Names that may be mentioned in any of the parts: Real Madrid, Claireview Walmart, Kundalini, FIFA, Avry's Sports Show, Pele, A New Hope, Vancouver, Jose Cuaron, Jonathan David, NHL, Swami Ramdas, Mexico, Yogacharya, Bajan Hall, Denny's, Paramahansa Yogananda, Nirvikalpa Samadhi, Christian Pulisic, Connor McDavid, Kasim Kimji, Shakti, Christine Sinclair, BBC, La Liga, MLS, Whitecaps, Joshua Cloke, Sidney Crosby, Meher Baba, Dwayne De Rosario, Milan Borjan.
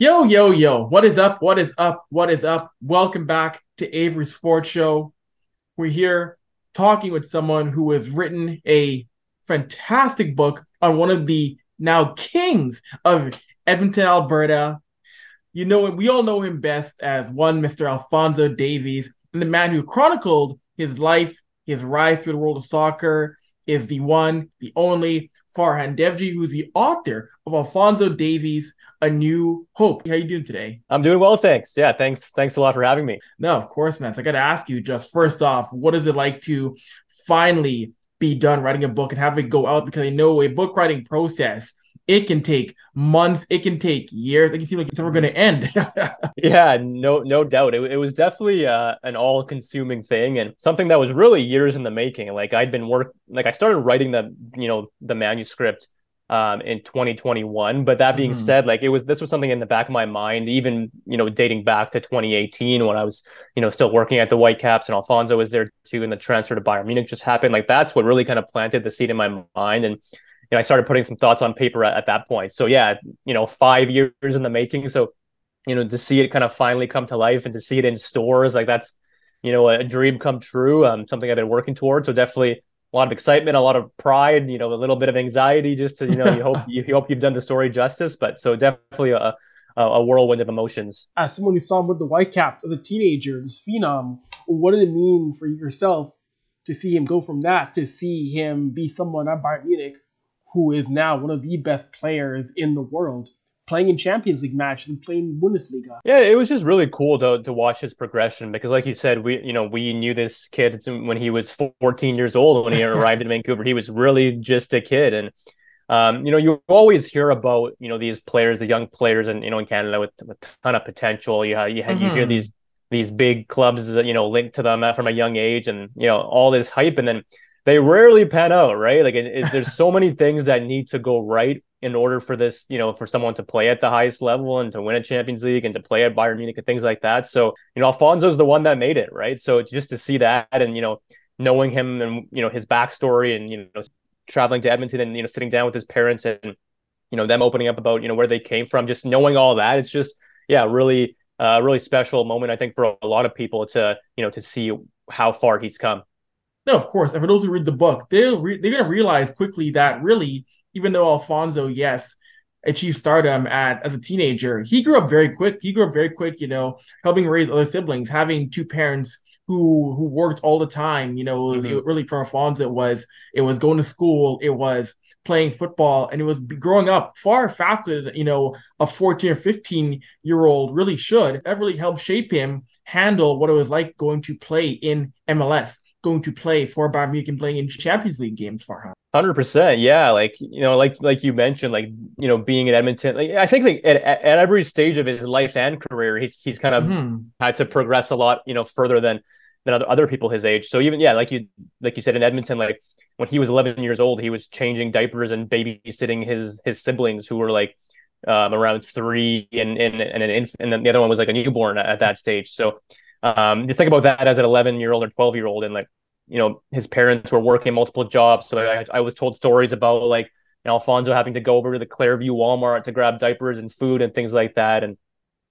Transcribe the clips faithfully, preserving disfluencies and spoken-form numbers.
Yo, yo, yo. What is up? What is up? What is up? Welcome back to Avry's Sports Show. We're here talking with someone who has written a fantastic book on one of the now kings of Edmonton, Alberta. You know him, we all know him best as one Mister Alphonso Davies, and the man who chronicled his life, his rise through the world of soccer, is the one, the only Farhan Devji, who's the author of Alphonso Davies, A New Hope. How you doing today? I'm doing well, thanks. Yeah, thanks. Thanks a lot for having me. No, of course, man. So I got to ask you just first off, what is it like to finally be done writing a book and have it go out? Because I know a book writing process, it can take months, it can take years. It can seem like it's never going to end. yeah, no, no doubt. It, it was definitely uh, an all-consuming thing and something that was really years in the making. Like I'd been work, like I started writing the, you know, the manuscript Um, in twenty twenty-one. But that being mm. said, like it was, this was something in the back of my mind, even, you know, dating back to twenty eighteen when I was, you know, still working at the Whitecaps and Alphonso was there too. And the transfer to Bayern Munich just happened. Like that's what really kind of planted the seed in my mind. And, you know, I started putting some thoughts on paper at, at that point. So yeah, you know, five years in the making. So, you know, to see it kind of finally come to life and to see it in stores, like that's, you know, a dream come true. Um, something I've been working towards. So definitely a lot of excitement, a lot of pride, you know, a little bit of anxiety just to, you know, you hope you, you hope you've done the story justice. But so definitely a, a, a whirlwind of emotions. As someone who saw him with the Whitecaps as a teenager, this phenom, what did it mean for yourself to see him go from that, to see him be someone at Bayern Munich who is now one of the best players in the world, playing in Champions League matches and playing Bundesliga? Yeah, it was just really cool to to watch his progression because, like you said, we you know we knew this kid when he was fourteen years old when he arrived in Vancouver. He was really just a kid, and um, you know you always hear about you know these players, the young players, and you know in Canada with, with a ton of potential. You you, mm-hmm. you hear these these big clubs you know linked to them from a young age, and you know all this hype, and then they rarely pan out, right? Like it, it, there's so many things that need to go right in order for this, you know, for someone to play at the highest level and to win a Champions League and to play at Bayern Munich and things like that. So, you know, Alphonso's the one that made it, right? So it's just to see that and, you know, knowing him and, you know, his backstory and, you know, traveling to Edmonton and, you know, sitting down with his parents and, you know, them opening up about, you know, where they came from, just knowing all that. It's just, yeah, really, uh, really special moment, I think, for a lot of people to, you know, to see how far he's come. No, of course. And for those who read the book, they'll re- they're going to realize quickly that really, even though Alphonso, yes, achieved stardom at as a teenager, he grew up very quick. He grew up very quick, you know, helping raise other siblings, having two parents who who worked all the time. You know, mm-hmm. it, really for Alphonso, it was it was going to school, it was playing football, and it was growing up far faster than you know a fourteen or fifteen year old really should. That really helped shape him handle what it was like going to play in M L S, going to play for Bayern Munich and playing in Champions League games for him. one hundred percent. Yeah. Like, you know, like, like you mentioned, like, you know, being in Edmonton, like, I think like at, at every stage of his life and career, he's, he's kind of mm-hmm. had to progress a lot, you know, further than, than other, other people his age. So even, yeah, like you, like you said, in Edmonton, like when he was eleven years old, he was changing diapers and babysitting his, his siblings who were like um, around three and, and, and an infant, and then the other one was like a newborn at, at that stage. So um, just think about that as an eleven year old or twelve year old. And like, you know, his parents were working multiple jobs. So I, I was told stories about like you know, Alphonso having to go over to the Claireview Walmart to grab diapers and food and things like that. And,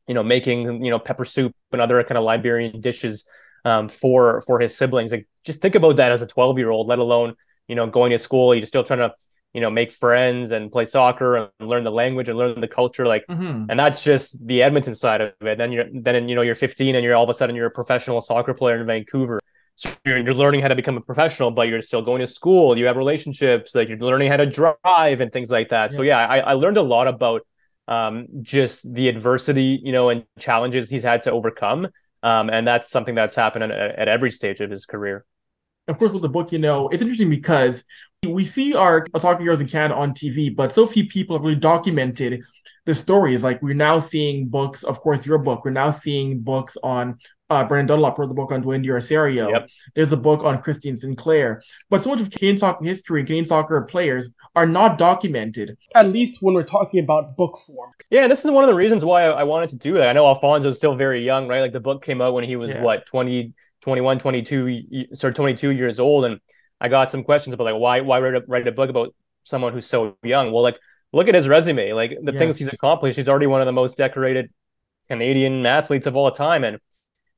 you know, making, you know, pepper soup and other kind of Liberian dishes um, for, for his siblings. Like just think about that as a twelve year old, let alone, you know, going to school, you're still trying to, you know, make friends and play soccer and learn the language and learn the culture. Like, mm-hmm. and that's just the Edmonton side of it. Then you're, then, you know, you're fifteen and you're all of a sudden you're a professional soccer player in Vancouver. So you're, you're learning how to become a professional, but you're still going to school. You have relationships, like you're learning how to drive and things like that. Yeah. So yeah, I, I learned a lot about um, just the adversity, you know, and challenges he's had to overcome. Um, and that's something that's happened at, at every stage of his career. Of course, with the book, you know, it's interesting because we see our soccer heroes in Canada on T V, but so few people have really documented the stories. Like we're now seeing books, of course, your book. We're now seeing books on Uh, Brandon Dunlop wrote the book on Dwayne De Rosario. Yep. There's a book on Christine Sinclair. But so much of Canadian soccer history, Canadian soccer players are not documented. At least when we're talking about book form. Yeah, this is one of the reasons why I, I wanted to do that. I know Alphonso is still very young, right? Like the book came out when he was, yeah. what, twenty, twenty-one, twenty-two, sorry, twenty-two years old. And I got some questions about like, why, why write a, write a book about someone who's so young? Well, like, look at his resume, like the yes. things he's accomplished. He's already one of the most decorated Canadian athletes of all time. And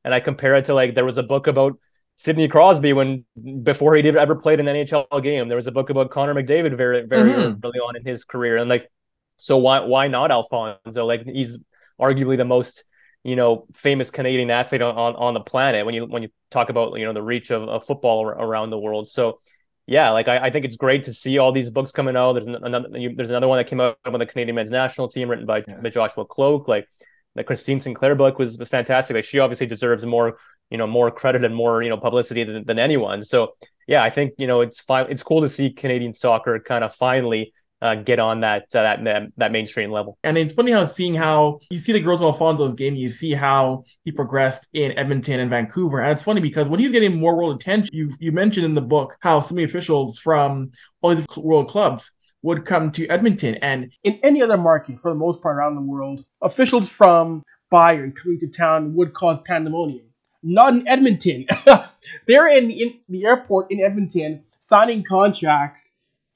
and I compare it to, like, there was a book about Sidney Crosby when before he ever played an N H L game. There was a book about Connor McDavid very, very mm-hmm. early on in his career. And like, so why why not Alphonso? Like, he's arguably the most, you know, famous Canadian athlete on, on the planet when you when you talk about, you know, the reach of, of football around the world. So yeah, like I, I think it's great to see all these books coming out. There's another there's another one that came out on the Canadian men's national team written by, yes. by Joshua Cloke. Like the Christine Sinclair book was was fantastic. Like she obviously deserves more, you know, more credit and more, you know, publicity than, than anyone. So yeah, I think, you know, it's fine. It's cool to see Canadian soccer kind of finally Uh, get on that, uh, that that mainstream level. And it's funny how seeing how you see the growth of Alphonso's game, you see how he progressed in Edmonton and Vancouver. And it's funny because when he's getting more world attention, you you mentioned in the book how so many officials from all these world clubs would come to Edmonton. And in any other market, for the most part around the world, officials from Bayern coming to town would cause pandemonium. Not in Edmonton. They're in, in the airport in Edmonton signing contracts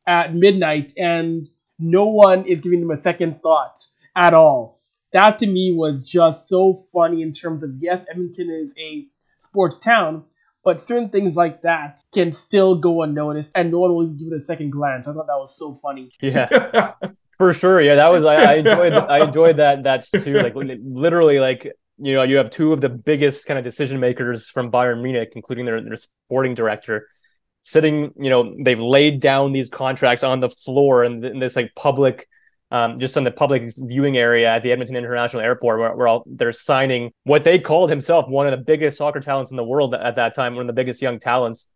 at midnight, and no one is giving them a second thought at all. That to me was just so funny in terms of, yes, Edmonton is a sports town, but certain things like that can still go unnoticed and no one will give it a second glance. I thought that was so funny. Yeah, for sure. Yeah, that was, I, I enjoyed I enjoyed that that's too. Like literally, like, you know, you have two of the biggest kind of decision makers from Bayern Munich, including their, their sporting director, sitting, you know, they've laid down these contracts on the floor in, in this like public, um, just on the public viewing area at the Edmonton International Airport, where, where all, they're signing what they called himself one of the biggest soccer talents in the world at that time, one of the biggest young talents,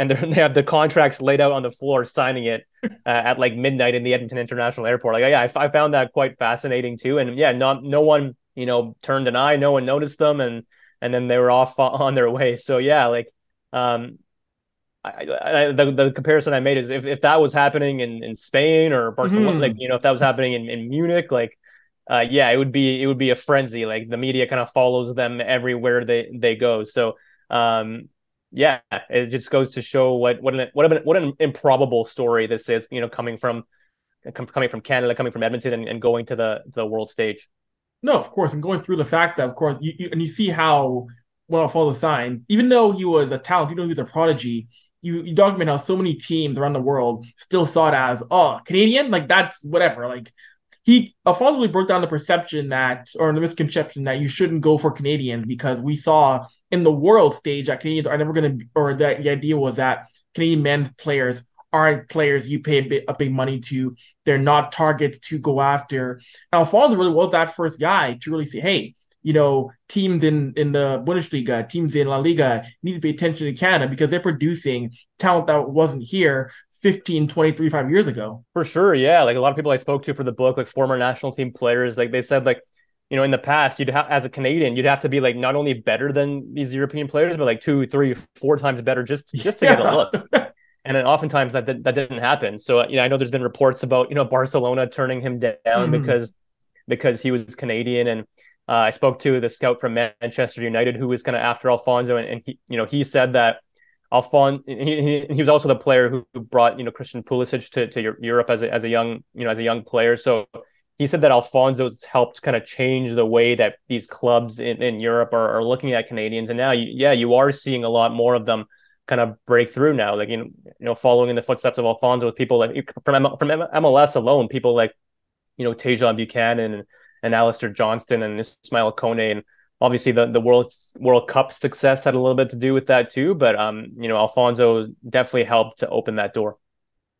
and they have the contracts laid out on the floor, signing it uh, at like midnight in the Edmonton International Airport. Like, yeah, I, I found that quite fascinating too, and yeah, not no one, you know, turned an eye, no one noticed them, and and then they were off on their way. So yeah, like. Um, I, I, the, the comparison I made is if, if that was happening in, in Spain or Barcelona, mm. like, you know, if that was happening in, in Munich, like, uh, yeah, it would be it would be a frenzy. Like the media kind of follows them everywhere they, they go. So, um, yeah, it just goes to show what what an, what an, what an improbable story this is. You know, coming from coming from Canada, coming from Edmonton, and, and going to the to the world stage. No, of course, and going through the fact that, of course, you, you and you see how well Alphonso signed, even though he was a talent, even though he was a prodigy. You, you document how so many teams around the world still saw it as, oh, Canadian? Like, that's whatever. Like, he Alphonso really broke down the perception that, or the misconception that you shouldn't go for Canadians, because we saw in the world stage that Canadians are never going to, or that the idea was that Canadian men's players aren't players you pay a, bit, a big money to. They're not targets to go after. And Alphonso really was that first guy to really say, hey, you know, teams in, in the Bundesliga, teams in La Liga need to pay attention to Canada because they're producing talent that wasn't here fifteen, twenty, thirty-five years ago. For sure, yeah. Like a lot of people I spoke to for the book, like former national team players, like they said, like, you know, in the past, you'd have, as a Canadian, you'd have to be like not only better than these European players, but like two, three, four times better just, just to yeah. get a look. And then oftentimes that that didn't happen. So, you know, I know there's been reports about, you know, Barcelona turning him down mm. because because he was Canadian. And Uh, I spoke to the scout from Manchester United who was kind of after Alphonso, and, and he, you know, he said that Alphonso, he, he, he was also the player who brought, you know, Christian Pulisic to, to Europe as a, as a young, you know, as a young player. So he said that Alphonso's helped kind of change the way that these clubs in, in Europe are, are looking at Canadians. And now, you, yeah, you are seeing a lot more of them kind of break through now, like, you know, you know, following in the footsteps of Alphonso with people like from, from M L S alone, people like, you know, Tejon Buchanan and and Alistair Johnston and Ismail Kone, and obviously the, the World World Cup success had a little bit to do with that too. But um, you know, Alphonso definitely helped to open that door.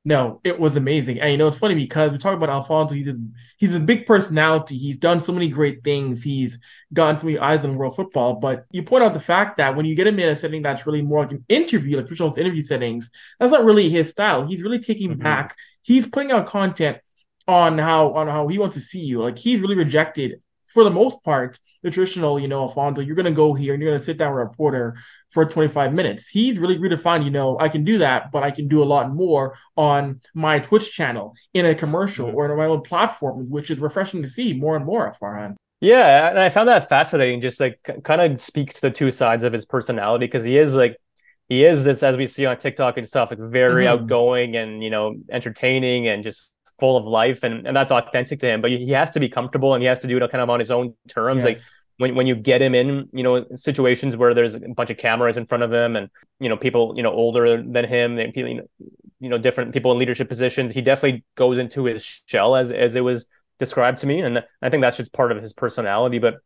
No, it was amazing. And you know, it's funny because we talk about Alphonso. He's just, he's a big personality. He's done so many great things. He's gotten so many eyes on world football. But you point out the fact that when you get him in a setting that's really more like an interview, like traditional interview settings, that's not really his style. He's really taking mm-hmm. back. He's putting out content on how on how he wants to see you. Like, he's really rejected, for the most part, the traditional, you know, Alphonso, you're going to go here and you're going to sit down with a reporter for twenty-five minutes. He's really redefined, you know, I can do that, but I can do a lot more on my Twitch channel, in a commercial, mm-hmm. or on my own platform, which is refreshing to see more and more, Farhan. Yeah, and I found that fascinating, just like kind of speaks to the two sides of his personality, because he is like, he is this, as we see on TikTok and stuff, like very mm-hmm. outgoing and, you know, entertaining and just full of life, and, and that's authentic to him. But he has to be comfortable, and he has to do it kind of on his own terms. Yes. Like when when you get him in, you know, situations where there's a bunch of cameras in front of him, and you know, people, you know, older than him, they feel, you know, different people in leadership positions. He definitely goes into his shell, as as it was described to me, and I think that's just part of his personality. But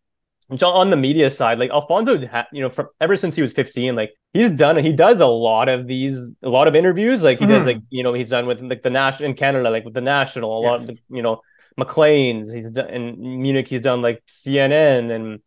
on the media side, like Alphonso, you know, from ever since he was fifteen, like he's done, he does a lot of these, a lot of interviews. Like he mm-hmm. does, like, you know, he's done with like the national in Canada, like with the national, a yes. lot of the, you know, McLean's. He's done in Munich. He's done like C N N and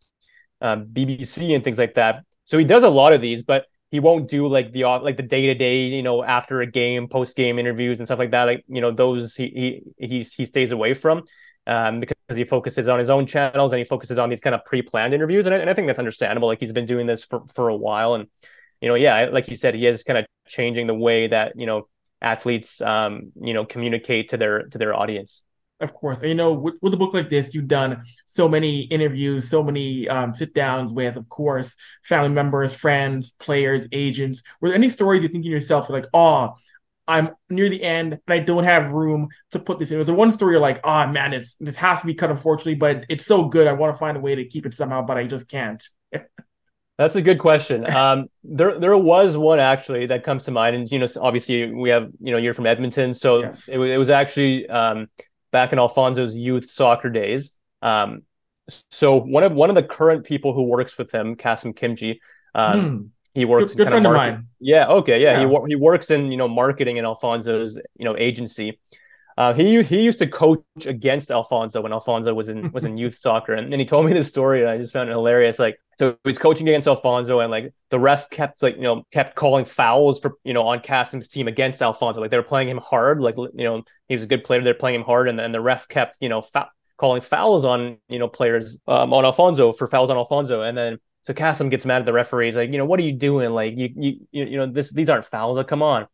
uh, B B C and things like that. So he does a lot of these, but he won't do like the like the day to day, you know, after a game, post game interviews and stuff like that. Like, you know, those he he he, he stays away from. Um, because he focuses on his own channels and he focuses on these kind of pre-planned interviews. And I, and I think that's understandable. Like he's been doing this for, for a while. And, you know, yeah, like you said, he is kind of changing the way that, you know, athletes, um, you know, communicate to their, to their audience. Of course. You know, with, with a book like this, you've done so many interviews, so many um, sit downs with, of course, family members, friends, players, agents. Were there any stories you're thinking to yourself like, oh, I'm near the end, and I don't have room to put this in? It was the one story you're like, oh, man, it's, this has to be cut, unfortunately, but it's so good. I want to find a way to keep it somehow, but I just can't. That's a good question. Um, there there was one, actually, that comes to mind. And, you know, obviously, we have, you know, you're from Edmonton. So yes. it, it was actually um, back in Alphonso's youth soccer days. Um, so one of one of the current people who works with him, Kasim Kimji, um, hmm. He works good, in kind of marketing. Yeah. Okay. Yeah. yeah. He he works in, you know, marketing in Alphonso's, you know, agency. Uh, he he used to coach against Alphonso when Alphonso was in was in youth soccer, and then he told me this story, and I just found it hilarious. Like, so he was coaching against Alphonso, and like the ref kept like you know kept calling fouls for you know on Kasim's team against Alphonso. Like they were playing him hard. Like you know he was a good player. They're playing him hard, and then the ref kept you know fa- calling fouls on you know players um, on Alphonso for fouls on Alphonso, and then. So Kasim gets mad at the referee. He's like, you know, what are you doing? Like, you, you, you know, this, these aren't fouls. Like, come on.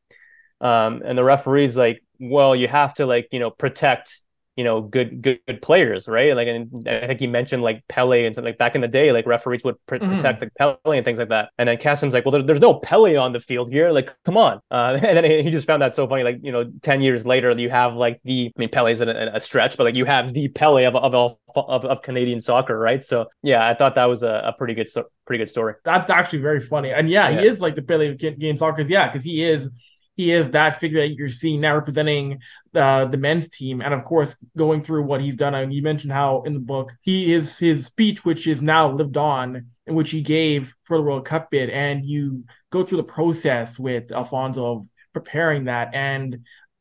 Um, and the referee's like, well, you have to like, you know, protect, you know, good, good, good players, right? Like, and I think he mentioned like Pele and like back in the day, like referees would pr- mm-hmm. protect like Pele and things like that. And then Kasim's like, well, there's, there's no Pele on the field here. Like, come on. Uh, and then he just found that so funny. Like, you know, ten years later, you have like the, I mean, Pele's a, a stretch, but like you have the Pele of of all, of, of Canadian soccer, right? So yeah, I thought that was a, a pretty good, pretty good story. That's actually very funny. And yeah, yeah. he is like the Pele of Canadian soccer. Yeah, because he is. He is that figure that you're seeing now representing uh, the men's team. And of course, going through what he's done. I mean, you mentioned how in the book, he is his speech, which is now lived on and which he gave for the World Cup bid. And you go through the process with Alphonso of preparing that. And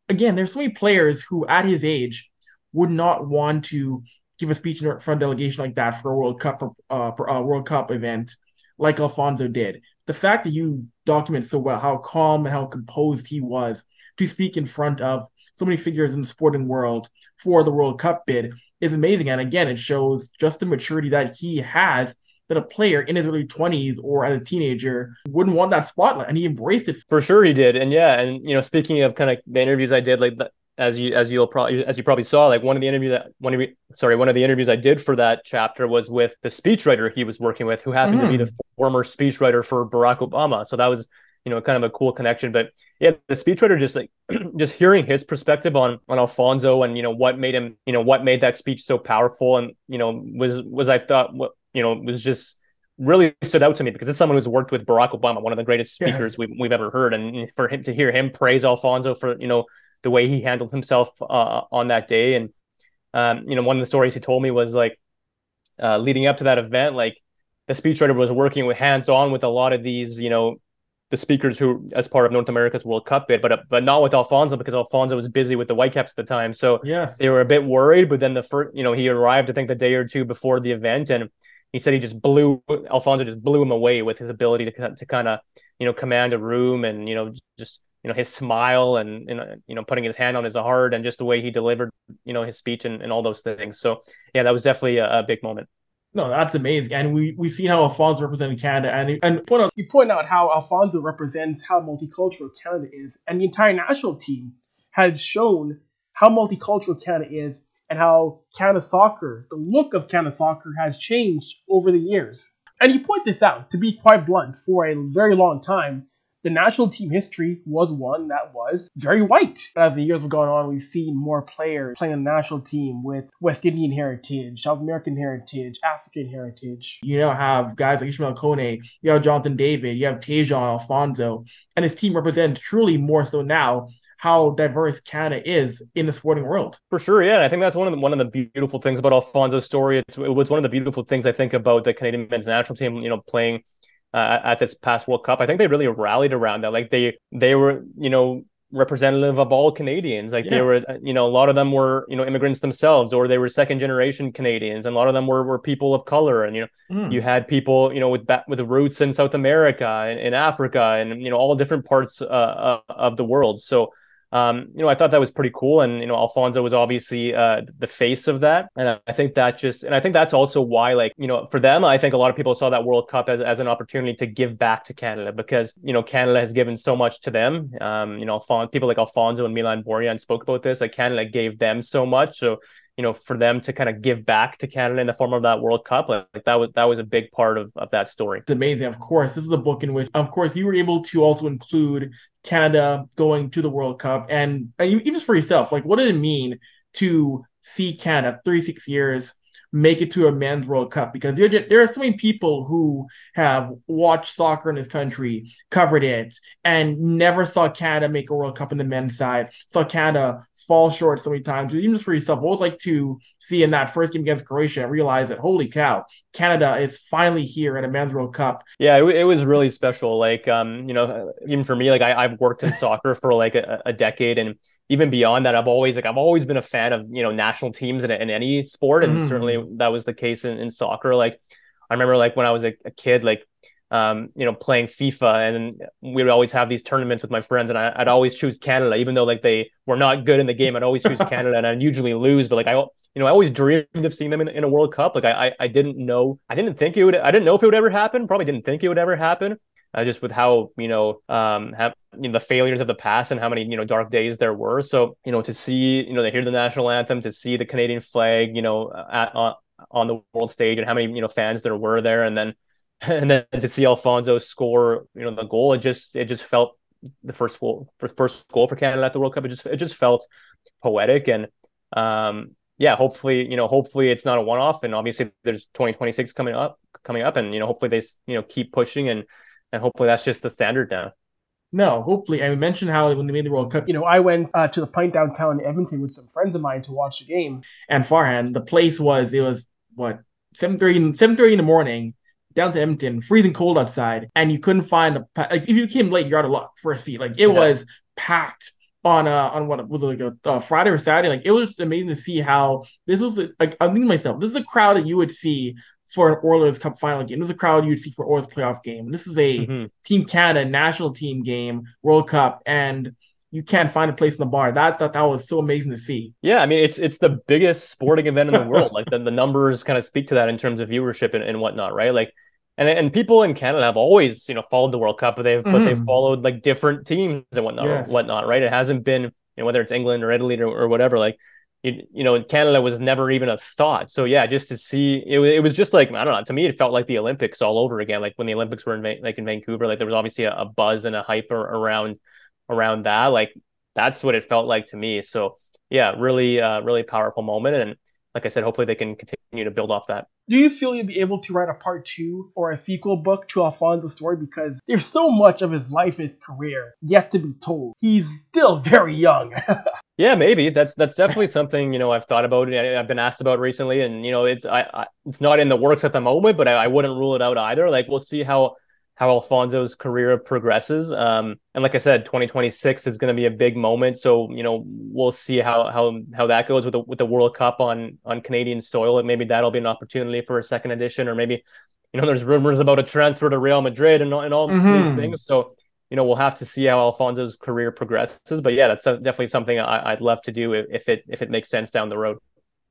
again, there's so many players who at his age would not want to give a speech in front of a delegation like that for a World Cup, uh, for a World Cup event like Alphonso did. The fact that you document so well how calm and how composed he was to speak in front of so many figures in the sporting world for the World Cup bid is amazing. And again, it shows just the maturity that he has, that a player in his early twenties or as a teenager wouldn't want that spotlight. And he embraced it. For sure he did. And yeah, and you know, speaking of kind of the interviews I did, like the, as you as you'll probably as you probably saw, like one of the interviews that one of the, sorry, one of the interviews I did for that chapter was with the speechwriter he was working with, who happened mm-hmm. to be the former speechwriter for Barack Obama. So that was, you know, kind of a cool connection. But yeah, the speechwriter just like just hearing his perspective on on Alphonso and you know what made him, you know, what made that speech so powerful and you know was was I thought what you know was just really stood out to me because it's someone who's worked with Barack Obama, one of the greatest speakers yes. we've we've ever heard, and for him to hear him praise Alphonso for you know. the way he handled himself uh, on that day. And, um, you know, one of the stories he told me was like uh, leading up to that event, like the speechwriter was working with hands on with a lot of these, you know, the speakers who as part of North America's World Cup bid, but, uh, but not with Alphonso because Alphonso was busy with the Whitecaps at the time. So yes. they were a bit worried, but then the first, you know, he arrived, I think the day or two before the event. And he said he just blew, Alphonso just blew him away with his ability to, to kind of, you know, command a room and, you know, just, you know, his smile and, and, you know, putting his hand on his heart and just the way he delivered, you know, his speech and, and all those things. So, yeah, that was definitely a, a big moment. No, that's amazing. And we, we've seen how Alphonso represented Canada. And, and point out, you point out how Alphonso represents how multicultural Canada is. And the entire national team has shown how multicultural Canada is and how Canada soccer, the look of Canada soccer has changed over the years. And you point this out, to be quite blunt, for a very long time. the national team history was one that was very white. As the years have gone on, we've seen more players playing on the national team with West Indian heritage, South American heritage, African heritage. You now have guys like Ismail Kone, you have Jonathan David, you have Tejon, Alphonso, and his team represents truly more so now how diverse Canada is in the sporting world. For sure, yeah. And I think that's one of the, one of the beautiful things about Alphonso's story. It's, it was one of the beautiful things, I think, about the Canadian men's national team, you know, playing uh, at this past World Cup. I think they really rallied around that. Like, they they were, you know, representative of all Canadians. Like, yes. They were, you know, a lot of them were, you know, immigrants themselves, or they were second generation Canadians. And a lot of them were, were people of color. And, you know, mm. you had people, you know, with with roots in South America and in Africa and, you know, all different parts uh, of the world. So, Um, you know, I thought that was pretty cool. And, you know, Alphonso was obviously uh, the face of that. And I think that just, and I think that's also why, like, you know, for them, I think a lot of people saw that World Cup as, as an opportunity to give back to Canada because, you know, Canada has given so much to them. Um, you know, Alphon- people like Alphonso and Milan Borjan spoke about this, like Canada gave them so much. So, you know, for them to kind of give back to Canada in the form of that World Cup, like, like that was that was a big part of, of that story. It's amazing. Of course, this is a book in which, of course, you were able to also include Canada going to the World Cup, and, and even just for yourself, like, what did it mean to see Canada thirty-six years make it to a men's World Cup? Because there, there are so many people who have watched soccer in this country, covered it, and never saw Canada make a World Cup in the men's side, saw Canada fall short so many times. Even just for yourself, what was like to see in that first game against Croatia, realize that, holy cow, Canada is finally here at a men's World Cup. Yeah, it, it was really special. Like, um, you know, even for me, like I, I've worked in soccer for like a, a decade, and even beyond that, I've always like I've always been a fan of, you know, national teams in, in any sport, and mm. certainly that was the case in, in soccer. Like, I remember like when I was a, a kid, like. Um, you know, playing FIFA, and we would always have these tournaments with my friends, and I, I'd always choose Canada, even though like they were not good in the game. I'd always choose Canada, and I'd usually lose. But like I, you know, I always dreamed of seeing them in, in a World Cup. Like I, I, I didn't know, I didn't think it would, I didn't know if it would ever happen. Probably didn't think it would ever happen. Uh, just with how, you know, um, have, you know, the failures of the past and how many, you know, dark days there were. So, you know, to see, you know, to hear the national anthem, to see the Canadian flag, you know, at, on on the world stage, and how many, you know, fans there were there, and then. And then to see Alphonso score, you know, the goal, it just it just felt the first goal for first goal for Canada at the World Cup. It just it just felt poetic, and um, yeah, hopefully, you know, hopefully it's not a one off, and obviously there's twenty twenty-six coming up, coming up, and you know, hopefully they you know keep pushing, and and hopefully that's just the standard now. No, hopefully. And we mentioned how when they made the World Cup, you know, I went uh, to the pint downtown in Edmonton with some friends of mine to watch the game. And Farhan, the place was it was what seven thirty in the morning. Down to Edmonton, freezing cold outside, and you couldn't find a like. If you came late, you're out of luck for a seat. Like it yeah. was packed on uh on what was it, like a, a Friday or Saturday. Like it was just amazing to see how this was a, like. I'm thinking to myself, this is a crowd that you would see for an Oilers Cup final game. This is a crowd you would see for Oilers playoff game. This is a mm-hmm. Team Canada national team game, World Cup, and. You can't find a place in the bar. That that that was so amazing to see. Yeah, I mean, it's it's the biggest sporting event in the world. Like the, the numbers kind of speak to that in terms of viewership and, and whatnot, right? Like, and and people in Canada have always you know followed the World Cup, but they've mm-hmm. but they've followed like different teams and whatnot, yes. whatnot, right? It hasn't been you know, whether it's England or Italy or, or whatever. Like, it, you know, Canada was never even a thought. So yeah, just to see it, it was just like I don't know. To me, it felt like the Olympics all over again. Like when the Olympics were in like in Vancouver, like there was obviously a, a buzz and a hype around. around that. Like that's what it felt like to me. So yeah, really, uh, really powerful moment. And like I said, hopefully they can continue to build off that. Do you feel you'll be able to write a part two or a sequel book to Alphonso's story? Because there's so much of his life and his career yet to be told. He's still very young. Yeah, maybe that's that's definitely something you know I've thought about and I've been asked about recently. And you know, it's I, I it's not in the works at the moment, but I, I wouldn't rule it out either. Like we'll see how. how Alphonso's career progresses. Um, and like I said, twenty twenty-six is going to be a big moment. So, you know, we'll see how how how that goes with the, with the World Cup on on Canadian soil. And maybe that'll be an opportunity for a second edition, or maybe, you know, there's rumors about a transfer to Real Madrid and, and all mm-hmm. these things. So, you know, we'll have to see how Alphonso's career progresses. But yeah, that's definitely something I, I'd love to do if, if it if it makes sense down the road.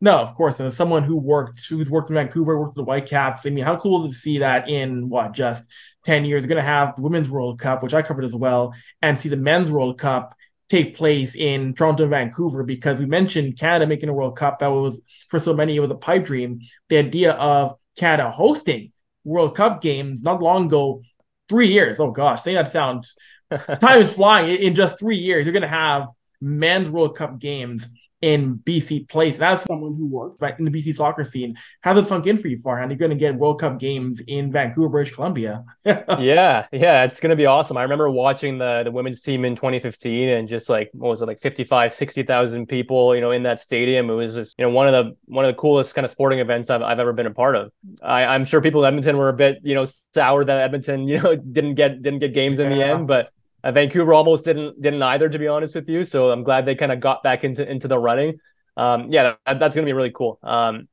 No, of course. And as someone who worked, who's worked in Vancouver, worked with the Whitecaps, I mean, how cool is it to see that in what, just ten years? We're going to have the Women's World Cup, which I covered as well, and see the Men's World Cup take place in Toronto and Vancouver, because we mentioned Canada making a World Cup. That was, for so many, it was a pipe dream. The idea of Canada hosting World Cup games not long ago, three years. Oh, gosh, saying that sounds Time is flying. In just three years, you're going to have men's World Cup games in B C place. And as someone who worked right in the B C soccer scene, hasn't sunk in for you, Farhan? You're going to get World Cup games in Vancouver, British Columbia. yeah, yeah, it's going to be awesome. I remember watching the the women's team in twenty fifteen and just like, what was it, like fifty-five, sixty thousand people, you know, in that stadium. It was just, you know, one of the one of the coolest kind of sporting events I've, I've ever been a part of. I, I'm sure people in Edmonton were a bit, you know, sour that Edmonton, you know, didn't get didn't get games in yeah. the end, but Uh, Vancouver almost didn't didn't either, to be honest with you. So I'm glad they kind of got back into into the running. Um, yeah, that, that's going to be really cool. Um,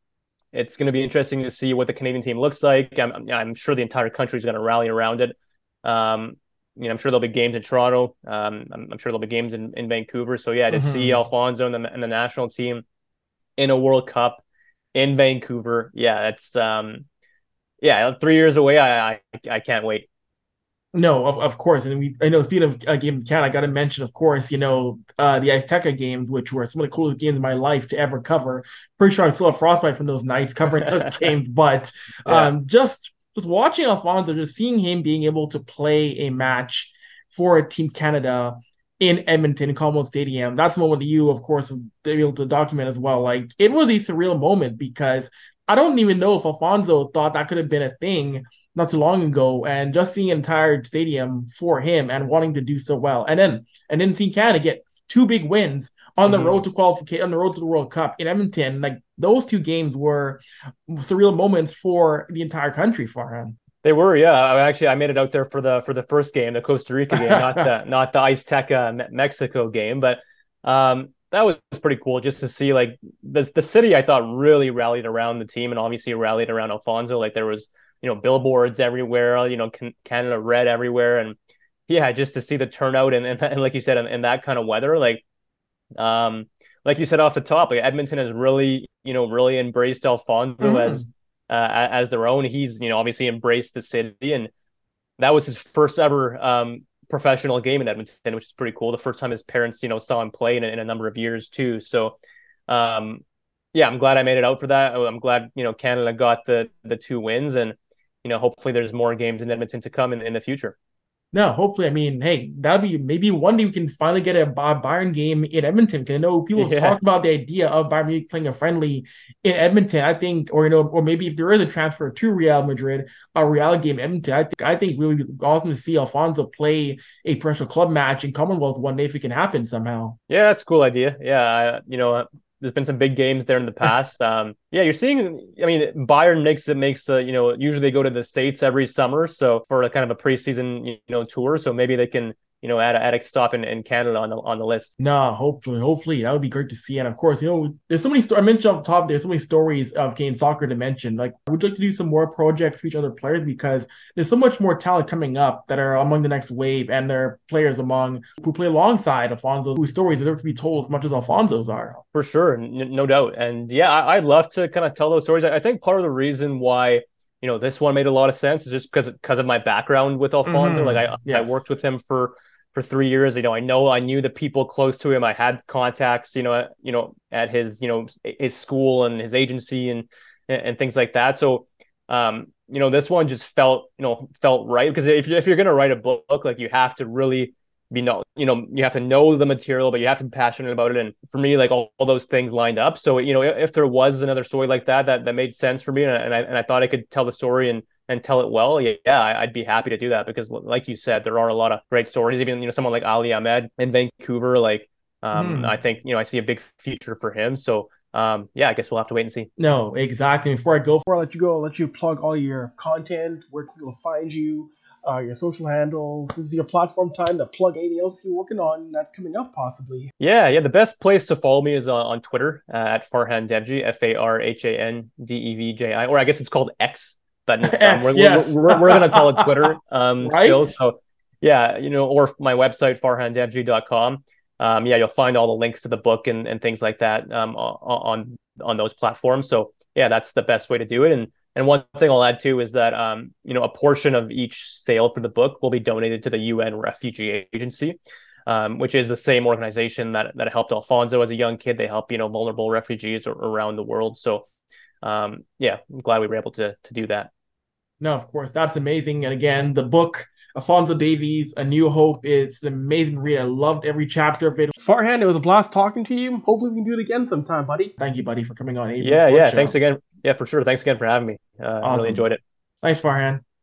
it's going to be interesting to see what the Canadian team looks like. I'm, I'm sure the entire country is going to rally around it. Um, you know, I'm sure there'll be games in Toronto. Um, I'm, I'm sure there'll be games in, in Vancouver. So yeah, to mm-hmm. see Alphonso and the, and the national team in a World Cup in Vancouver, yeah, that's um, yeah, three years away. I I, I can't wait. No, of, of course. And we, I know, speaking of uh, games in Canada, I got to mention, of course, you know, uh, the Azteca games, which were some of the coolest games of my life to ever cover. Pretty sure I'm still a frostbite from those nights covering those games. But um, yeah. just, just watching Alphonso, just seeing him being able to play a match for Team Canada in Edmonton, in Commonwealth Stadium, that's a moment that you, of course, will be able to document as well. Like, it was a surreal moment because I don't even know if Alphonso thought that could have been a thing not too long ago, and just seeing an entire stadium for him and wanting to do so well. And then and then seeing Canada get two big wins on the mm-hmm. road to qualification, on the road to the World Cup in Edmonton. Like, those two games were surreal moments for the entire country, Farhan. They were, yeah. I actually, I made it out there for the for the first game, the Costa Rica game, not the not the Azteca Mexico game, but um, that was pretty cool just to see. Like, the the city, I thought, really rallied around the team, and obviously rallied around Alphonso. Like, there was, you know, billboards everywhere, you know, Canada Red everywhere. And yeah, just to see the turnout and, and, and like you said, in, in that kind of weather, like, um, like you said off the top, like, Edmonton has really, you know, really embraced Alphonso mm-hmm. as, uh, as their own. He's, you know, obviously embraced the city, and that was his first ever um, professional game in Edmonton, which is pretty cool. The first time his parents, you know, saw him play in, in a number of years too. So, um, yeah, I'm glad I made it out for that. I'm glad, you know, Canada got the, the two wins, and, you know, hopefully there's more games in Edmonton to come in, in the future. No, hopefully. I mean, hey, that'll be, maybe one day we can finally get a Bayern game in Edmonton. Because I know people yeah. talk about the idea of Bayern Munich playing a friendly in Edmonton. I think, or you know, or maybe if there is a transfer to Real Madrid, a Real game in Edmonton. I think I think we would be awesome to see Alphonso play a professional club match in Commonwealth one day if it can happen somehow. Yeah, that's a cool idea. Yeah, you know. There's been some big games there in the past. Um, yeah, you're seeing, I mean, Bayern makes it makes, uh, you know, usually they go to the States every summer. So for a kind of a preseason, you know, tour. So maybe they can, you know, add a, add a stop in, in Canada on the on the list. No, hopefully, hopefully that would be great to see. And of course, you know, there's so many stories. I mentioned up top, there's so many stories of Canadian soccer to mention. Like, we'd like to do some more projects for each other players because there's so much more talent coming up that are among the next wave, and there are players among who play alongside Alphonso whose stories deserve to be told as much as Alphonso's are. For sure, n- no doubt. And yeah, I- I'd love to kind of tell those stories. I, I think part of the reason why, you know, this one made a lot of sense is just because because of my background with Alphonso. Mm-hmm. Like I, yes. I worked with him for for three years. You know, I know I knew the people close to him. I had contacts, you know, at, you know, at his, you know, his school and his agency and and things like that. So, um, you know, this one just felt, you know, felt right, because if you if you're gonna write a book, like, you have to really be know, you know, you have to know the material, but you have to be passionate about it. And for me, like, all, all those things lined up. So, you know, if, if there was another story like that, that, that made sense for me, and, and I and I thought I could tell the story and and tell it well, yeah, yeah, I'd be happy to do that, because like you said, there are a lot of great stories. Even, you know, someone like Ali Ahmed in Vancouver, like, um, mm. I think, you know, I see a big future for him. So, um, yeah, I guess we'll have to wait and see. No, exactly. Before I go, before I let you go, I'll let you plug all your content, where people find you, uh, your social handles. This is your platform time to plug anything else you're working on that's coming up, possibly. Yeah, yeah. The best place to follow me is on, on Twitter uh, at Farhan Devji, F A R H A N D E V J I, or I guess it's called X. But um, we're, yes. we're, we're, we're going to call it Twitter um, right? still. So yeah, you know, or my website, farhan devji dot com. Um, yeah, you'll find all the links to the book and, and things like that um, on on those platforms. So yeah, that's the best way to do it. And and one thing I'll add too is that, um, you know, a portion of each sale for the book will be donated to the U N Refugee Agency, um, which is the same organization that, that helped Alphonso as a young kid. They help, you know, vulnerable refugees around the world. So um, yeah, I'm glad we were able to to do that. No, of course. That's amazing. And again, the book, Alphonso Davies, A New Hope. It's an amazing read. I loved every chapter of it. Farhan, it was a blast talking to you. Hopefully we can do it again sometime, buddy. Thank you, buddy, for coming on. Avery's yeah, yeah. Show. Thanks again. Yeah, for sure. Thanks again for having me. Uh, awesome. I really enjoyed it. Thanks, Farhan.